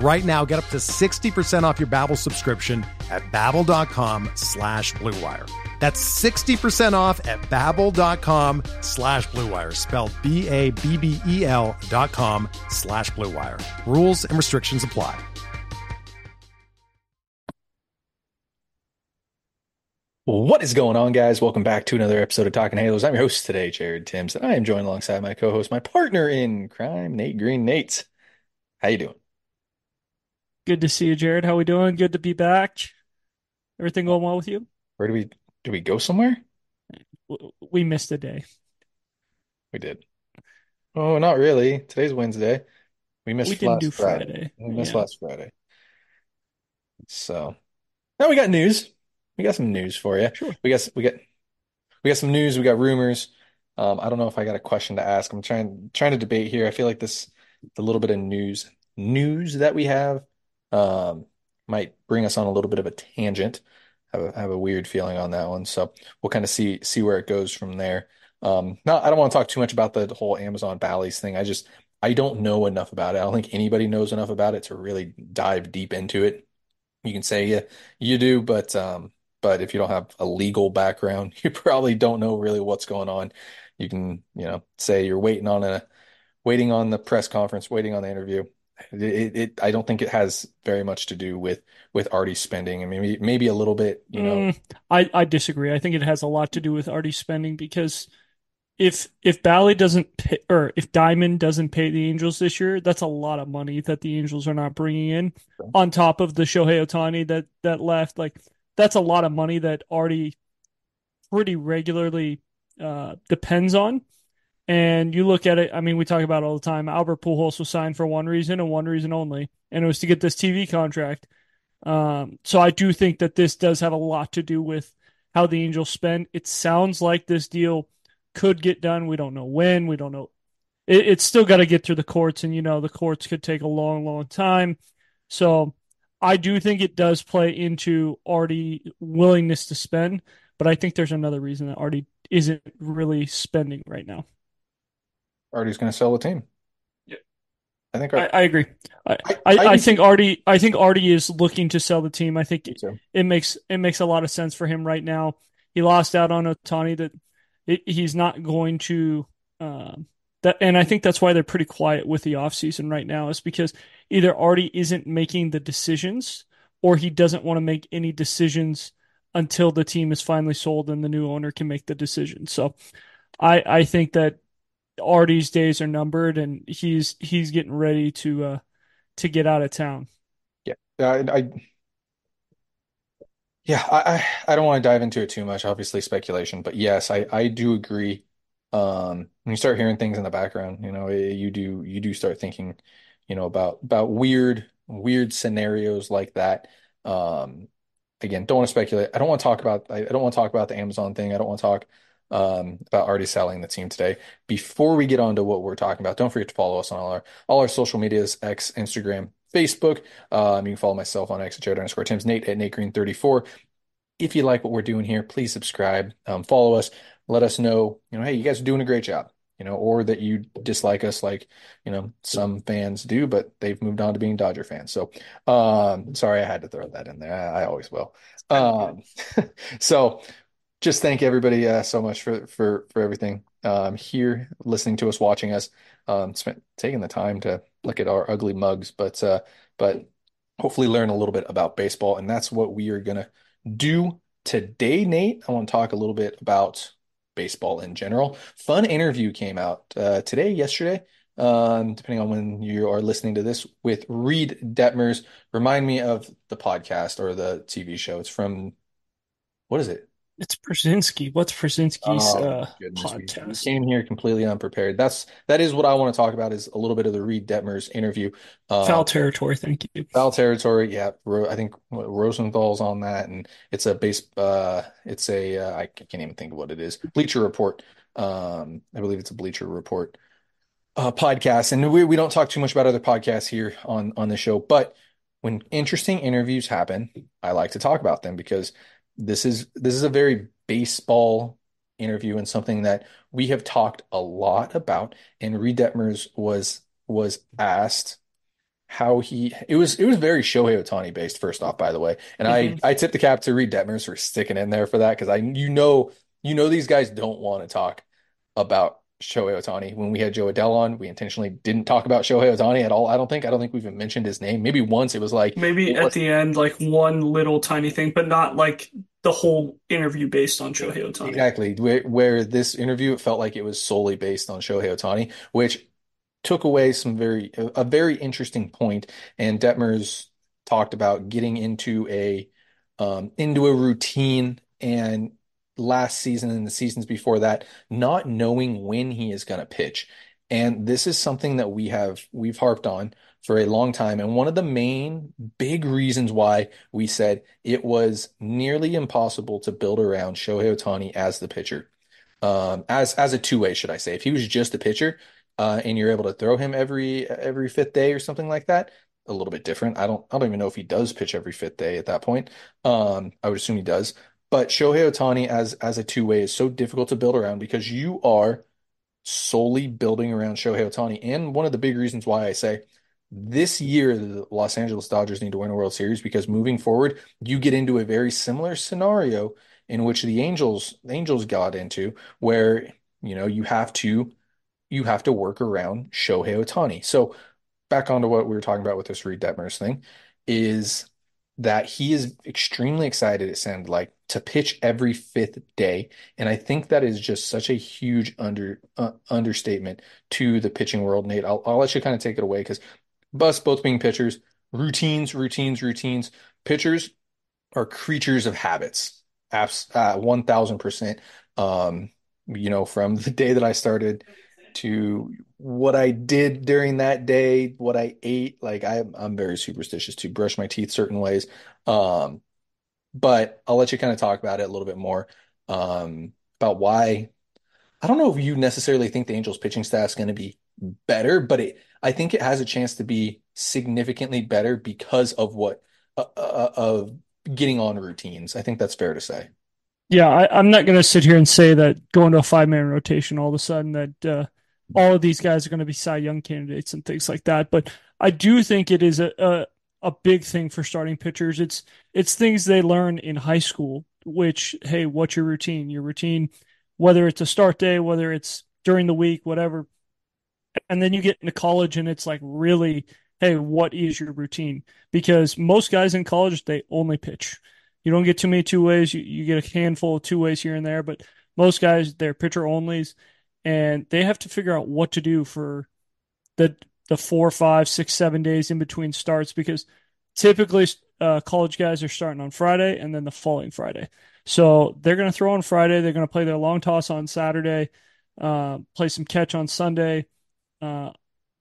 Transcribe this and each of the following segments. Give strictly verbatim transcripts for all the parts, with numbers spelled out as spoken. Right now, get up to sixty percent off your Babbel subscription at babbel.com slash bluewire. That's sixty percent off at babbel.com slash bluewire, spelled B A B B E L dot com slash bluewire. Rules and restrictions apply. What is going on, guys? Welcome back to another episode of Talking Halos. I'm your host today, Jared Timms, and I am joined alongside my co-host, my partner in crime, Nate Green. Nate, how you doing? Good to see you, Jared. How we doing? Good to be back. Everything going well with you? Where do we do we go somewhere? We missed a day. We did. Oh, not really. Today's Wednesday. We missed. We didn't last do Friday. Friday. We missed yeah. last Friday. So now we got news. We got some news for you. Sure. We got we got we got some news. We got rumors. Um, I don't know if I got a question to ask. I'm trying trying to debate here. I feel like this the little bit of news news that we have. Um, might bring us on a little bit of a tangent. I have a, I have a weird feeling on that one. So we'll kind of see, see where it goes from there. Um, not, I don't want to talk too much about the whole Amazon Bally's thing. I just, I don't know enough about it. I don't think anybody knows enough about it to really dive deep into it. You can say, yeah, you do, but, um, but if you don't have a legal background, you probably don't know really what's going on. You can, you know, say you're waiting on a, waiting on the press conference, waiting on the interview. It, it, I don't think it has very much to do with, with Artie spending. I mean, maybe, maybe a little bit, you know. Mm, I, I disagree. I think it has a lot to do with Artie spending because if if Bally doesn't pay, or if Diamond doesn't pay the Angels this year, that's a lot of money that the Angels are not bringing in. Sure. On top of the Shohei Ohtani that that left, like that's a lot of money that Artie pretty regularly uh, depends on. And you look at it, I mean, we talk about it all the time. Albert Pujols was signed for one reason and one reason only, and it was to get this T V contract. Um, so I do think that this does have a lot to do with how the Angels spend. It sounds like this deal could get done. We don't know when. We don't know. It, it's still got to get through the courts, and, you know, the courts could take a long, long time. So I do think it does play into Artie's willingness to spend, but I think there's another reason that Artie isn't really spending right now. Artie's going to sell the team. Yeah, I think Artie, I, I agree. I, I, I, I think Artie. I think Artie is looking to sell the team. I think it, it makes it makes a lot of sense for him right now. He lost out on Ohtani. That it, he's not going to. Um, that and I think that's why they're pretty quiet with the offseason right now. Is because either Artie isn't making the decisions, or he doesn't want to make any decisions until the team is finally sold and the new owner can make the decision. So, I I think that. Artie's days are numbered, and he's he's getting ready to uh, to get out of town. Yeah, I, I yeah, I I don't want to dive into it too much. Obviously, speculation, but yes, I, I do agree. Um, when you start hearing things in the background, you know, you do you do start thinking, you know, about about weird weird scenarios like that. Um, again, don't want to speculate. I don't want to talk about. I don't want to talk about the Amazon thing. I don't want to talk. Um, about already selling the team today. Before we get on to what we're talking about, don't forget to follow us on all our all our social medias: X, Instagram, Facebook. Um, you can follow myself on X at Jared underscore Timms, Nate at Nate Green thirty-four. If you like what we're doing here, please subscribe, um, follow us, let us know. You know, hey, you guys are doing a great job. You know, or that you dislike us, like you know some fans do, but they've moved on to being Dodger fans. So, um, sorry, I had to throw that in there. I, I always will. Um, so. Just thank everybody uh, so much for for for everything um, here, listening to us, watching us, um, spent, taking the time to look at our ugly mugs, but uh, but hopefully learn a little bit about baseball, and that's what we are gonna do today, Nate. I want to talk a little bit about baseball in general. Fun interview came out uh, today, yesterday, um, depending on when you are listening to this, with Reed Detmers. Remind me of the podcast or the T V show. It's from, what is it? It's Brzezinski. What's Brzezinski's oh, uh, podcast? We came here completely unprepared. That's that is what I want to talk about, is a little bit of the Reed Detmers interview. Uh, Foul Territory, thank you. Foul Territory, yeah. Ro- I think Rosenthal's on that, and it's a base. Uh, it's a uh, I can't even think of what it is. Bleacher Report. Um, I believe it's a Bleacher Report uh, podcast, and we we don't talk too much about other podcasts here on on the show. But when interesting interviews happen, I like to talk about them, because This is this is a very baseball interview and something that we have talked a lot about. And Reed Detmers was was asked how he it was it was very Shohei Ohtani based, first off, by the way. And mm-hmm. I, I tipped the cap to Reed Detmers for sticking in there for that, because I you know you know these guys don't want to talk about Shohei Ohtani. When we had Joe Adele on, we intentionally didn't talk about Shohei Ohtani at all. I don't think I don't think we've even mentioned his name. Maybe once. It was like maybe at the end, like one little tiny thing, but not like the whole interview based on Shohei Ohtani. Exactly. Where, where this interview, it felt like it was solely based on Shohei Ohtani, which took away some very a very interesting point. And Detmers talked about getting into a um, into a routine, and last season and the seasons before that, not knowing when he is going to pitch. And this is something that we have, we've harped on for a long time. And one of the main big reasons why we said it was nearly impossible to build around Shohei Ohtani as the pitcher, um, as, as a two-way, should I say. If he was just a pitcher uh, and you're able to throw him every, every fifth day or something like that, a little bit different. I don't, I don't even know if he does pitch every fifth day at that point. Um, I would assume he does. But Shohei Ohtani as, as a two-way is so difficult to build around, because you are solely building around Shohei Ohtani. And one of the big reasons why I say this year the Los Angeles Dodgers need to win a World Series, because moving forward, you get into a very similar scenario in which the Angels Angels got into, where you know you have to you have to work around Shohei Ohtani. So back onto what we were talking about with this Reed Detmers thing, is that he is extremely excited, it sounded like, to pitch every fifth day. And I think that is just such a huge under uh, understatement to the pitching world. Nate, I'll, I'll let you kind of take it away, because us both being pitchers, routines, routines, routines. Pitchers are creatures of habits, Abs- uh, one thousand percent. Um, you know, from the day that I started to what I did during that day, what I ate, like I, I'm very superstitious to brush my teeth certain ways. Um, But I'll let you kind of talk about it a little bit more, um, about why. I don't know if you necessarily think the Angels pitching staff is going to be better, but it, I think it has a chance to be significantly better because of what uh, uh, of getting on routines. I think that's fair to say. Yeah, I, I'm not going to sit here and say that going to a five-man rotation all of a sudden that uh, all of these guys are going to be Cy Young candidates and things like that. But I do think it is a, a a big thing for starting pitchers. It's, it's things they learn in high school, which, hey, what's your routine? Your routine, whether it's a start day, whether it's during the week, whatever. And then you get into college and it's like, really, hey, what is your routine? Because most guys in college, they only pitch. You don't get too many two ways. You, you get a handful of two ways here and there, but most guys, they're pitcher onlys, and they have to figure out what to do for the the four, five, six, seven days in between starts, because typically uh, college guys are starting on Friday and then the following Friday. So they're going to throw on Friday. They're going to play their long toss on Saturday, uh, play some catch on Sunday, uh, a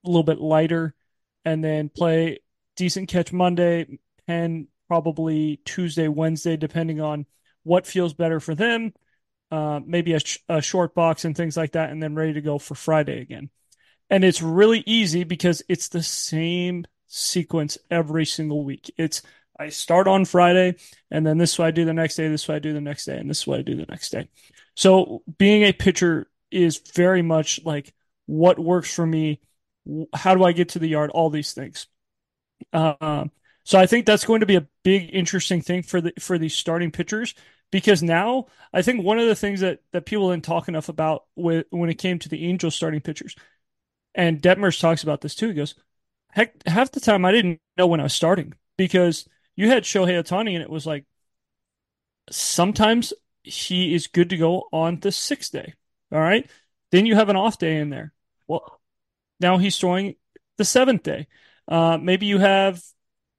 little bit lighter, and then play decent catch Monday and probably Tuesday, Wednesday, depending on what feels better for them, uh, maybe a, sh- a short box and things like that, and then ready to go for Friday again. And it's really easy because it's the same sequence every single week. It's I start on Friday, and then this is what I do the next day, this is what I do the next day, and this is what I do the next day. So being a pitcher is very much like what works for me, how do I get to the yard, all these things. Um, so I think that's going to be a big, interesting thing for the for these starting pitchers, because now I think one of the things that, that people didn't talk enough about with, when it came to the Angels starting pitchers, and Detmers talks about this too. He goes, heck, half the time I didn't know when I was starting, because you had Shohei Ohtani and it was like, sometimes he is good to go on the sixth day. All right. Then you have an off day in there. Well, now he's throwing the seventh day. Uh, maybe you have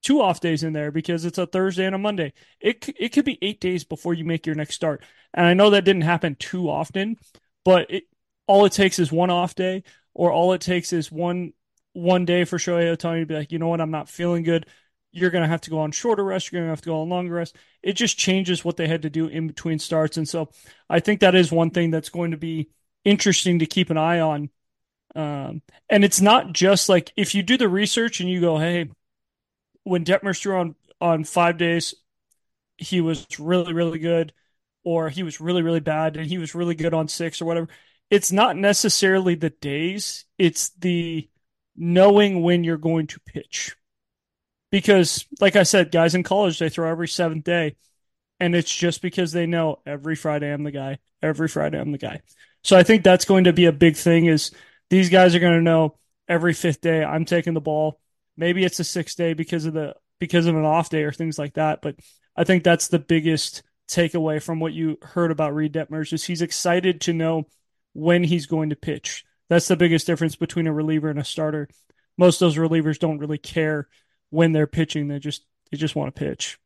two off days in there because it's a Thursday and a Monday. It, it could be eight days before you make your next start. And I know that didn't happen too often, but it, all it takes is one off day, or all it takes is one one day for Shohei Ohtani to be like, you know what, I'm not feeling good. You're going to have to go on shorter rest. You're going to have to go on longer rest. It just changes what they had to do in between starts. And so I think that is one thing that's going to be interesting to keep an eye on. Um, and it's not just like if you do the research and you go, hey, when Detmers threw on, on five days, he was really, really good, or he was really, really bad, and he was really good on six or whatever. It's not necessarily the days. It's the knowing when you're going to pitch. Because, like I said, guys in college, they throw every seventh day, and it's just because they know every Friday I'm the guy, every Friday I'm the guy. So I think that's going to be a big thing is these guys are going to know every fifth day I'm taking the ball. Maybe it's a sixth day because of the because of an off day or things like that. But I think that's the biggest takeaway from what you heard about Reed Detmers is he's excited to know when he's going to pitch. That's the biggest difference between a reliever and a starter. Most of those relievers don't really care when they're pitching. They just they just want to pitch.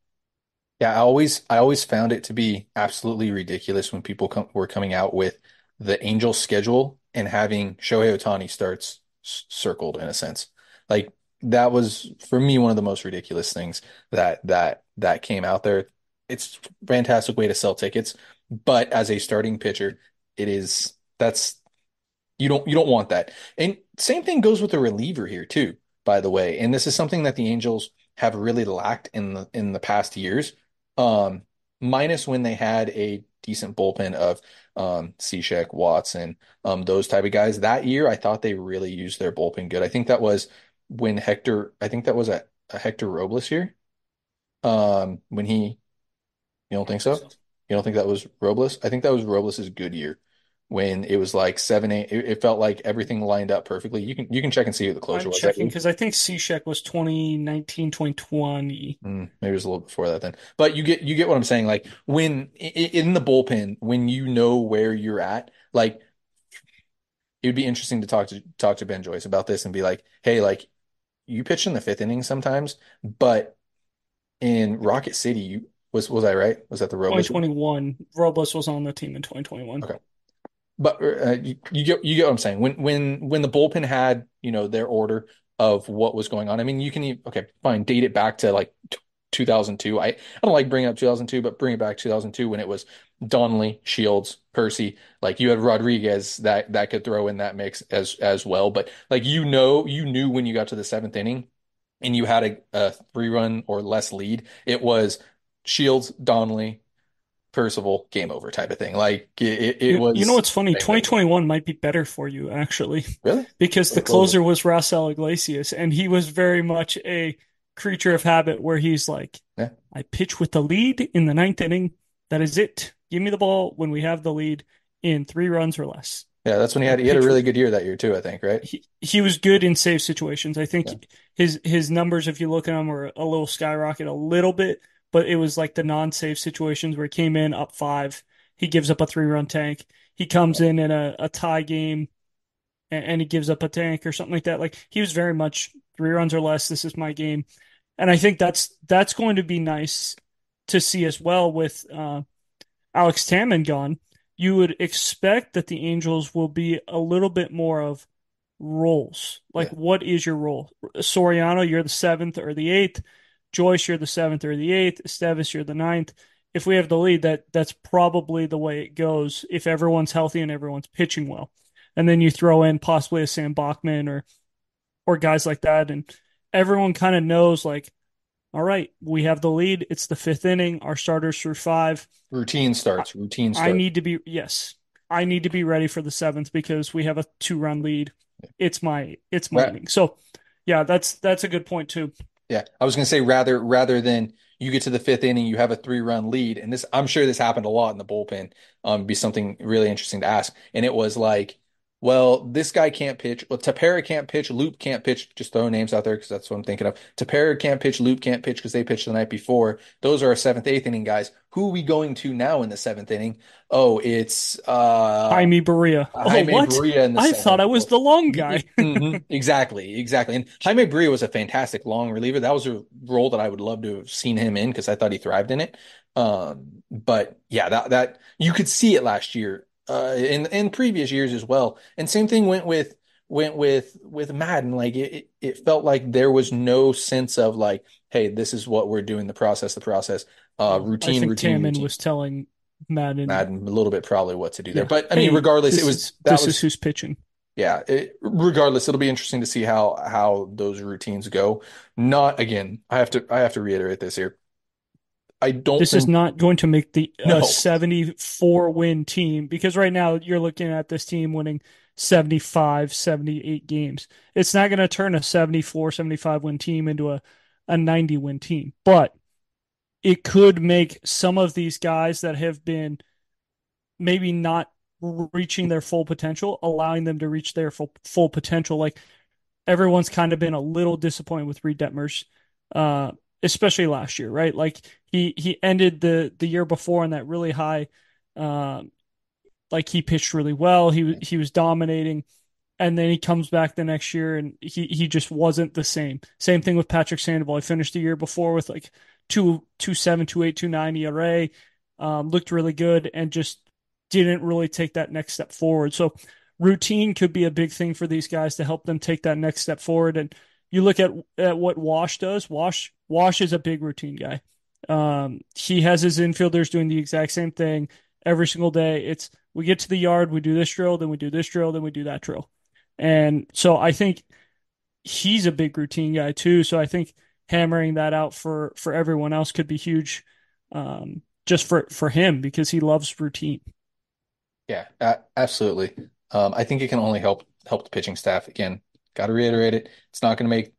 Yeah, I always I always found it to be absolutely ridiculous when people com- were coming out with the Angels schedule and having Shohei Ohtani starts s- circled in a sense. Like, that was, for me, one of the most ridiculous things that that that came out there. It's a fantastic way to sell tickets, but as a starting pitcher, it is that's you don't you don't want that. And same thing goes with the reliever here too, by the way. And this is something that the Angels have really lacked in the in the past years, um, minus when they had a decent bullpen of um, Cishek, Watson, um, those type of guys. That year, I thought they really used their bullpen good. I think that was. When Hector, I think that was a, a Hector Robles here. Um, when he, you don't think so? You don't think that was Robles? I think that was Robles's good year when it was like seven, eight. It, it felt like everything lined up perfectly. You can you can check and see who the closer I'm was. I'm checking because I think Cishek was twenty nineteen, twenty twenty. Mm, maybe it was a little before that then. But you get you get what I'm saying. Like when in the bullpen, when you know where you're at, like it would be interesting to talk to talk to Ben Joyce about this and be like, hey, like. You pitched in the fifth inning sometimes, but in Rocket City, you, was was I right? Was that the Robles? twenty twenty-one. Robles was on the team in twenty twenty-one. Okay, but uh, you, you get you get what I'm saying. When when when the bullpen had you know their order of what was going on. I mean, you can even, okay, fine, date it back to like two thousand two. I, I don't like bringing up two thousand two, but bring it back two thousand two when it was Donnelly, Shields, Percy. Like you had Rodriguez that that could throw in that mix as as well. But like you know, you knew when you got to the seventh inning and you had a, a three run or less lead, it was Shields, Donnelly, Percival, game over type of thing. Like it, it, it you, was. You know what's funny? twenty twenty-one might be better for you actually. Really? Because the closer was Russell Iglesias, and he was very much a creature of habit where he's like, yeah. I pitch with the lead in the ninth inning. That is it. Give me the ball when we have the lead in three runs or less. Yeah, that's when he had he had a really good year that year too, I think, right? He he was good in save situations. I think yeah. his his numbers, if you look at them, were a little skyrocket a little bit, but it was like the non-save situations where he came in up five, he gives up a three-run tank. He comes in in a, a tie game and, and he gives up a tank or something like that. Like he was very much three runs or less, this is my game. And I think that's that's going to be nice to see as well with uh, Alex Tamman gone. You would expect that the Angels will be a little bit more of roles. Like, yeah. What is your role? Soriano, you're the seventh or the eighth. Joyce, you're the seventh or the eighth. Esteves, you're the ninth. If we have the lead, that that's probably the way it goes if everyone's healthy and everyone's pitching well. And then you throw in possibly a Sam Bachman or or guys like that, and everyone kind of knows, like, all right, we have the lead. It's the fifth inning. Our starters through five. Routine starts. Routine starts. I need to be, yes, I need to be ready for the seventh because we have a two-run lead. It's my, it's my right. inning. So, yeah, that's that's a good point too. Yeah, I was going to say rather rather than you get to the fifth inning, you have a three-run lead, and this I'm sure this happened a lot in the bullpen. Um, it'd be something really interesting to ask. And it was like, well, this guy can't pitch. Well, Tepera can't pitch. Loop can't pitch. Just throw names out there because that's what I'm thinking of. Tepera can't pitch. Loop can't pitch because they pitched the night before. Those are our seventh, eighth inning guys. Who are we going to now in the seventh inning? Oh, it's uh, Jaime Berea. Oh, Jaime what? Berea in the I seventh. Thought I was the long guy. mm-hmm. Exactly, exactly. And Jaime Berea was a fantastic long reliever. That was a role that I would love to have seen him in because I thought he thrived in it. Um, but yeah, that that you could see it last year. Uh, in in previous years as well, and same thing went with went with with Madden. Like it, it felt like there was no sense of like, hey, this is what we're doing. The process, the process, uh, routine, I think routine. Tamman was telling Madden Madden a little bit probably what to do there, yeah. But I hey, mean, regardless, it was that this was, is who's pitching. Yeah, it, regardless, it'll be interesting to see how how those routines go. Not again. I have to I have to reiterate this here. I don't. This think, is not going to make the no. uh, seventy-four win team because right now you're looking at this team winning seventy-five, seventy-eight games. It's not going to turn a seventy-four, seventy-five win team into a, a ninety win team, but it could make some of these guys that have been maybe not reaching their full potential, allowing them to reach their full, full potential. Like everyone's kind of been a little disappointed with Reed Detmers, uh, especially last year, right? Like he, he ended the, the year before in that really high, um, like he pitched really well. He he was dominating, and then he comes back the next year and he, he just wasn't the same. Same thing with Patrick Sandoval. He finished the year before with like two, two, seven, two, eight, two, nine E R A, um, looked really good and just didn't really take that next step forward. So routine could be a big thing for these guys to help them take that next step forward. And you look at, at what Wash does. Wash, Wash is a big routine guy. Um, he has his infielders doing the exact same thing every single day. It's we get to the yard, we do this drill, then we do this drill, then we do that drill. And so I think he's a big routine guy too. So I think hammering that out for, for everyone else could be huge, um, just for, for him because he loves routine. Yeah, absolutely. Um, I think it can only help help the pitching staff. Again, got to reiterate it. It's not going to make.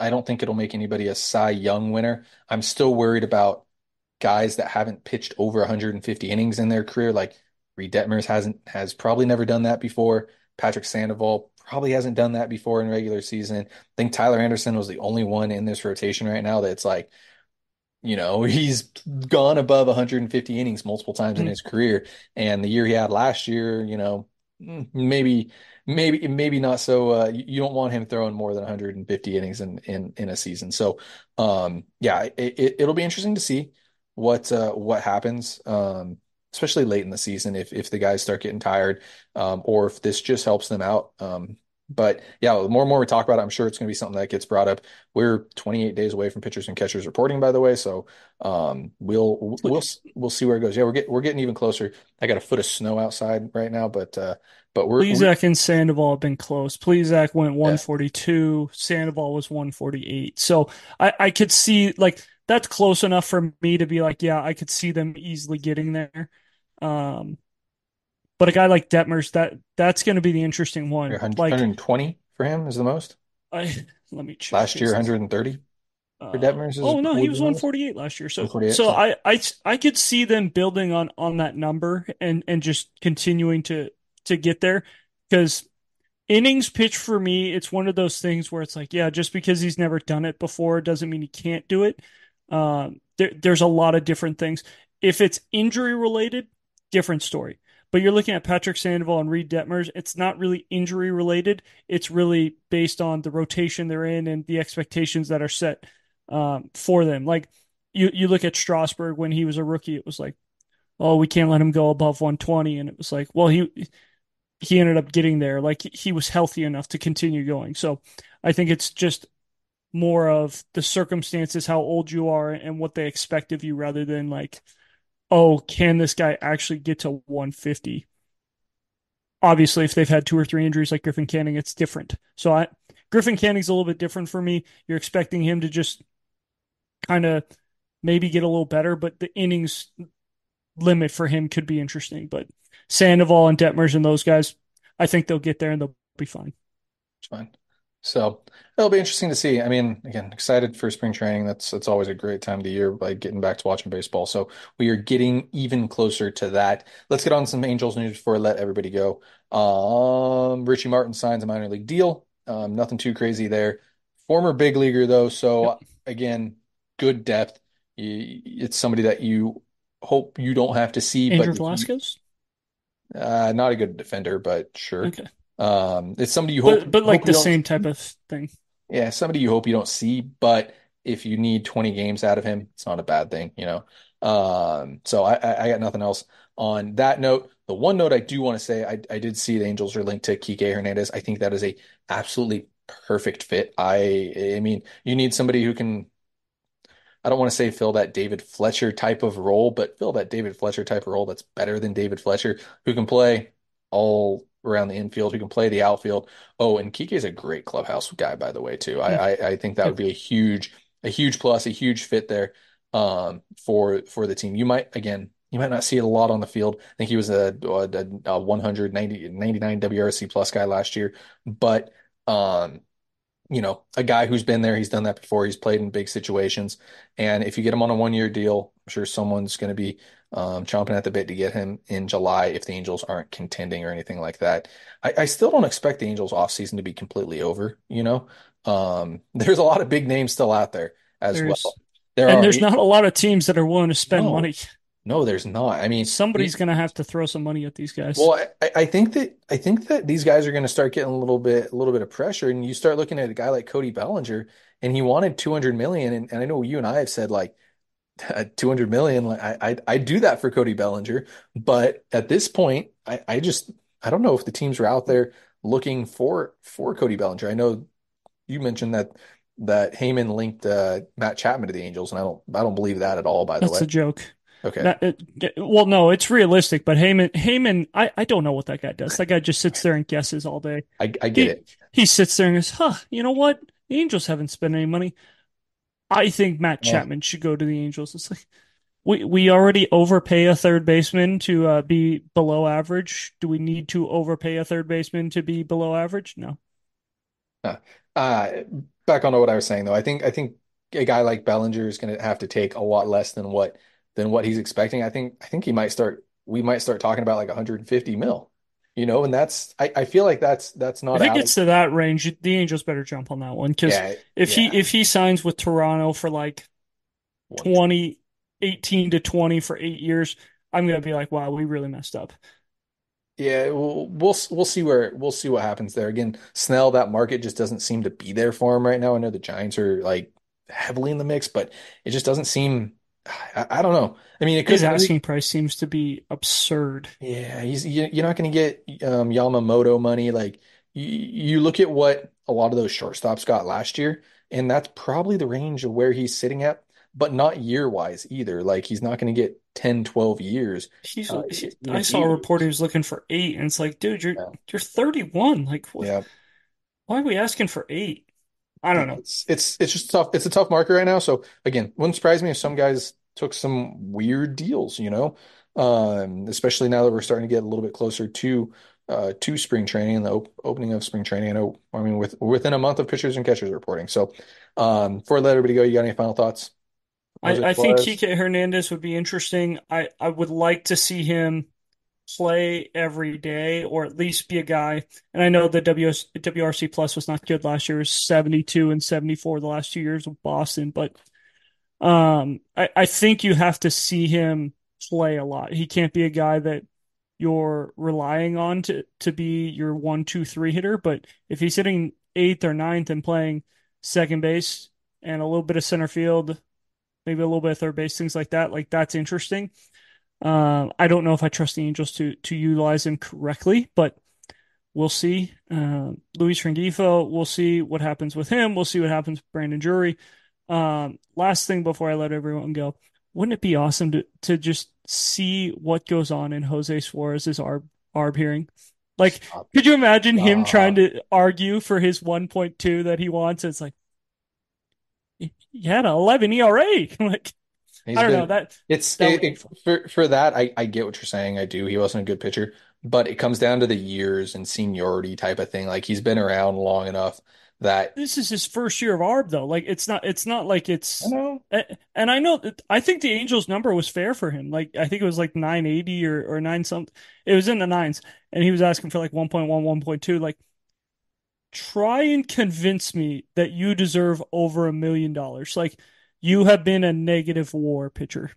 I don't think it'll make anybody a Cy Young winner. I'm still worried about guys that haven't pitched over one hundred fifty innings in their career. Like Reed Detmers hasn't, has probably never done that before. Patrick Sandoval probably hasn't done that before in regular season. I think Tyler Anderson was the only one in this rotation right now that's like, you know, he's gone above one hundred fifty innings multiple times mm-hmm. in his career. And the year he had last year, you know, maybe, maybe, maybe not. So uh, you don't want him throwing more than one hundred fifty innings in, in, in a season. So um, yeah, it, it, it'll be interesting to see what, uh, what happens, um, especially late in the season, if, if the guys start getting tired um, or if this just helps them out. Um, but yeah, the more and more we talk about it, I'm sure it's going to be something that gets brought up. We're twenty-eight days away from pitchers and catchers reporting, by the way. So um, we'll, we'll, we'll see where it goes. Yeah. We're getting, we're getting even closer. I got a foot of snow outside right now, but uh, but we're Plesac and Sandoval have been close. Plesac went one forty-two. Yeah. Sandoval was one forty-eight. So I, I could see like, that's close enough for me to be like, yeah, I could see them easily getting there. Um, But a guy like Detmers, that that's going to be the interesting one. one hundred twenty like, for him is the most. I let me check. Last year, one hundred thirty uh, for Detmers. Is oh no, he was one forty-eight last year. So, so I, I I could see them building on on that number and and just continuing to to get there because innings pitch for me, it's one of those things where it's like, yeah, just because he's never done it before doesn't mean he can't do it. Um, there, there's a lot of different things. If it's injury related, different story. But you're looking at Patrick Sandoval and Reed Detmers. It's not really injury related. It's really based on the rotation they're in and the expectations that are set um, for them. Like you, you look at Strasburg when he was a rookie, it was like, oh, we can't let him go above one twenty. And it was like, well, he, he ended up getting there. Like he was healthy enough to continue going. So I think it's just more of the circumstances, how old you are and what they expect of you rather than like, oh, can this guy actually get to one fifty? Obviously, if they've had two or three injuries like Griffin Canning, it's different. So I, Griffin Canning's a little bit different for me. You're expecting him to just kind of maybe get a little better, but the innings limit for him could be interesting. But Sandoval and Detmers and those guys, I think they'll get there and they'll be fine. It's fine. So it'll be interesting to see. I mean, again, excited for spring training. That's that's always a great time of the year, like getting back to watching baseball. So we are getting even closer to that. Let's get on some Angels news before I let everybody go. Um, Richie Martin signs a minor league deal. Um, nothing too crazy there. Former big leaguer, though. So, yep. Again, good depth. It's somebody that you hope you don't have to see. Andrew but Velasquez? You, uh, not a good defender, but sure. Okay. Um, it's somebody you hope, but, but like hope the same type of thing. Yeah, somebody you hope you don't see, but if you need twenty games out of him, it's not a bad thing, you know. Um, so I, I got nothing else on that note. The one note I do want to say, I, I did see the Angels are linked to Kiké Hernández. I think that is a absolutely perfect fit. I, I mean, you need somebody who can. I don't want to say fill that David Fletcher type of role, but fill that David Fletcher type of role that's better than David Fletcher, who can play all around the infield, who can play the outfield. Oh, and Kike is a great clubhouse guy, by the way, too. I, mm-hmm. I, I think that would be a huge, a huge plus, a huge fit there um, for for the team. You might, again, you might not see it a lot on the field. I think he was a, a, a one ninety, ninety-nine W R C plus guy last year, but um, you know, a guy who's been there, he's done that before. He's played in big situations, and if you get him on a one-year deal, I'm sure someone's going to be um, chomping at the bit to get him in July if the Angels aren't contending or anything like that. I, I still don't expect the Angels' offseason to be completely over, you know. Um, there's a lot of big names still out there as there's, well. There and are, there's not a lot of teams that are willing to spend no, money. No, there's not. I mean, somebody's going to have to throw some money at these guys. Well, I, I think that I think that these guys are going to start getting a little bit, a little bit of pressure, and you start looking at a guy like Cody Bellinger, and he wanted two hundred million dollars, and, and I know you and I have said like two hundred million dollars. Like I, I, I do that for Cody Bellinger, but at this point, I, I just I don't know if the teams are out there looking for for Cody Bellinger. I know you mentioned that that Heyman linked uh, Matt Chapman to the Angels, and I don't I don't believe that at all. By the way, that's a joke. Okay. Not, it, well, no, it's realistic, but Heyman, Heyman, I, I don't know what that guy does. That guy just sits there and guesses all day. I, I get he, it. He sits there and goes, huh, you know what? The Angels haven't spent any money. I think Matt Chapman yeah. should go to the Angels. It's like, we, we already overpay a third baseman to uh, be below average. Do we need to overpay a third baseman to be below average? No. Uh, uh, back on to what I was saying, though. I think, I think a guy like Bellinger is going to have to take a lot less than what than what he's expecting. I think I think he might start we might start talking about like one hundred fifty mil, you know, and that's I, I feel like that's that's not if it gets to that range, the Angels better jump on that one, because yeah, if yeah. he if he signs with Toronto for like twenty eighteen to twenty for eight years, I'm gonna be like, wow, we really messed up. Yeah, we'll, we'll we'll see where we'll see what happens there. Again, Snell, that market just doesn't seem to be there for him right now. I know the Giants are like heavily in the mix, but it just doesn't seem. I, I don't know. I mean, it could his asking really, price seems to be absurd. Yeah, he's you're not going to get um, Yamamoto money. Like you, you look at what a lot of those shortstops got last year, and that's probably the range of where he's sitting at, but not year wise either. Like he's not going to get ten, twelve years. He's. Uh, he, I saw years. a report he was looking for eight, and it's like, dude, you're yeah. you're thirty-one. Like, what, yeah. why are we asking for eight? I don't know. It's, it's it's just tough. It's a tough market right now. So again, wouldn't surprise me if some guys took some weird deals, you know, um, especially now that we're starting to get a little bit closer to uh, to spring training and the op- opening of spring training. I know, I mean, with within a month of pitchers and catchers reporting. So um, before I let everybody go, you got any final thoughts? I, I think Kiké Hernández would be interesting. I, I would like to see him play every day, or at least be a guy. And I know the W R C plus was not good last year. It was seventy-two and seventy-four the last two years with Boston, but Um, I, I think you have to see him play a lot. He can't be a guy that you're relying on to, to be your one, two, three hitter. But if he's hitting eighth or ninth and playing second base and a little bit of center field, maybe a little bit of third base, things like that, like that's interesting. Um, uh, I don't know if I trust the Angels to, to utilize him correctly, but we'll see. Um, uh, Luis Rengifo, we'll see what happens with him. We'll see what happens with Brandon Drury. Um, last thing before I let everyone go, wouldn't it be awesome to, to just see what goes on in Jose Suarez's arb, arb hearing? Like, Stop. could you imagine uh, him trying to argue for his one point two that he wants? It's like, he had an eleven E R A. Like, I don't been, know that it's that it, it, for, for that. I, I get what you're saying. I do. He wasn't a good pitcher, but it comes down to the years and seniority type of thing. Like he's been around long enough that this is his first year of A R B though. Like it's not, it's not like it's, I know. And I know that I think the Angels number was fair for him. Like, I think it was like nine eighty or, or nine something. It was in the nines and he was asking for like one point one, one point two. Like, try and convince me that you deserve over a million dollars. Like, you have been a negative WAR pitcher.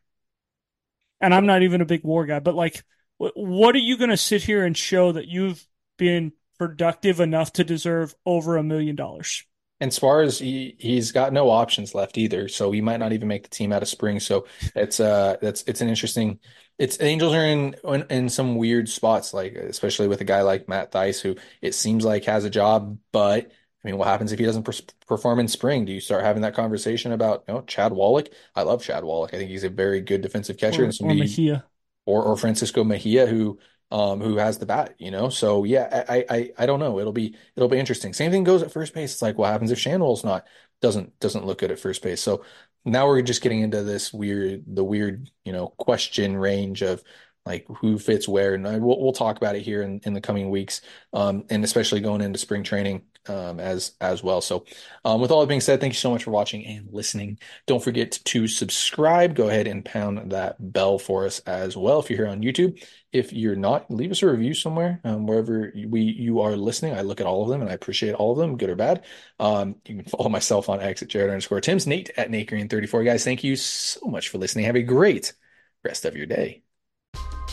And I'm not even a big WAR guy, but like, what are you going to sit here and show that you've been productive enough to deserve over a million dollars? And Suarez, he, he's got no options left either, so he might not even make the team out of spring. So it's uh, that's it's an interesting. It's Angels are in, in in some weird spots, like especially with a guy like Matt Theis, who it seems like has a job, but I mean, what happens if he doesn't pers- perform in spring? Do you start having that conversation about, you know, Chad Wallach? I love Chad Wallach. I think he's a very good defensive catcher, or, and somebody, or Mejia, or or Francisco Mejia, who. Um, who has the bat, you know? So yeah, I, I, I don't know. It'll be, it'll be interesting. Same thing goes at first base. It's like, what happens if Shanwell's not, doesn't, doesn't look good at first base. So now we're just getting into this weird, the weird, you know, question range of like who fits where. And I, we'll, we'll talk about it here in, in the coming weeks. Um, and especially going into spring training, um, as, as well. So, um, with all that being said, thank you so much for watching and listening. Don't forget to subscribe. Go ahead and pound that bell for us as well. If you're here on YouTube, if you're not, leave us a review somewhere, um, wherever we you are listening. I look at all of them, and I appreciate all of them, good or bad. Um, you can follow myself on X at Jared underscore Timms, Nate at Nate Green thirty-four. Guys, thank you so much for listening. Have a great rest of your day.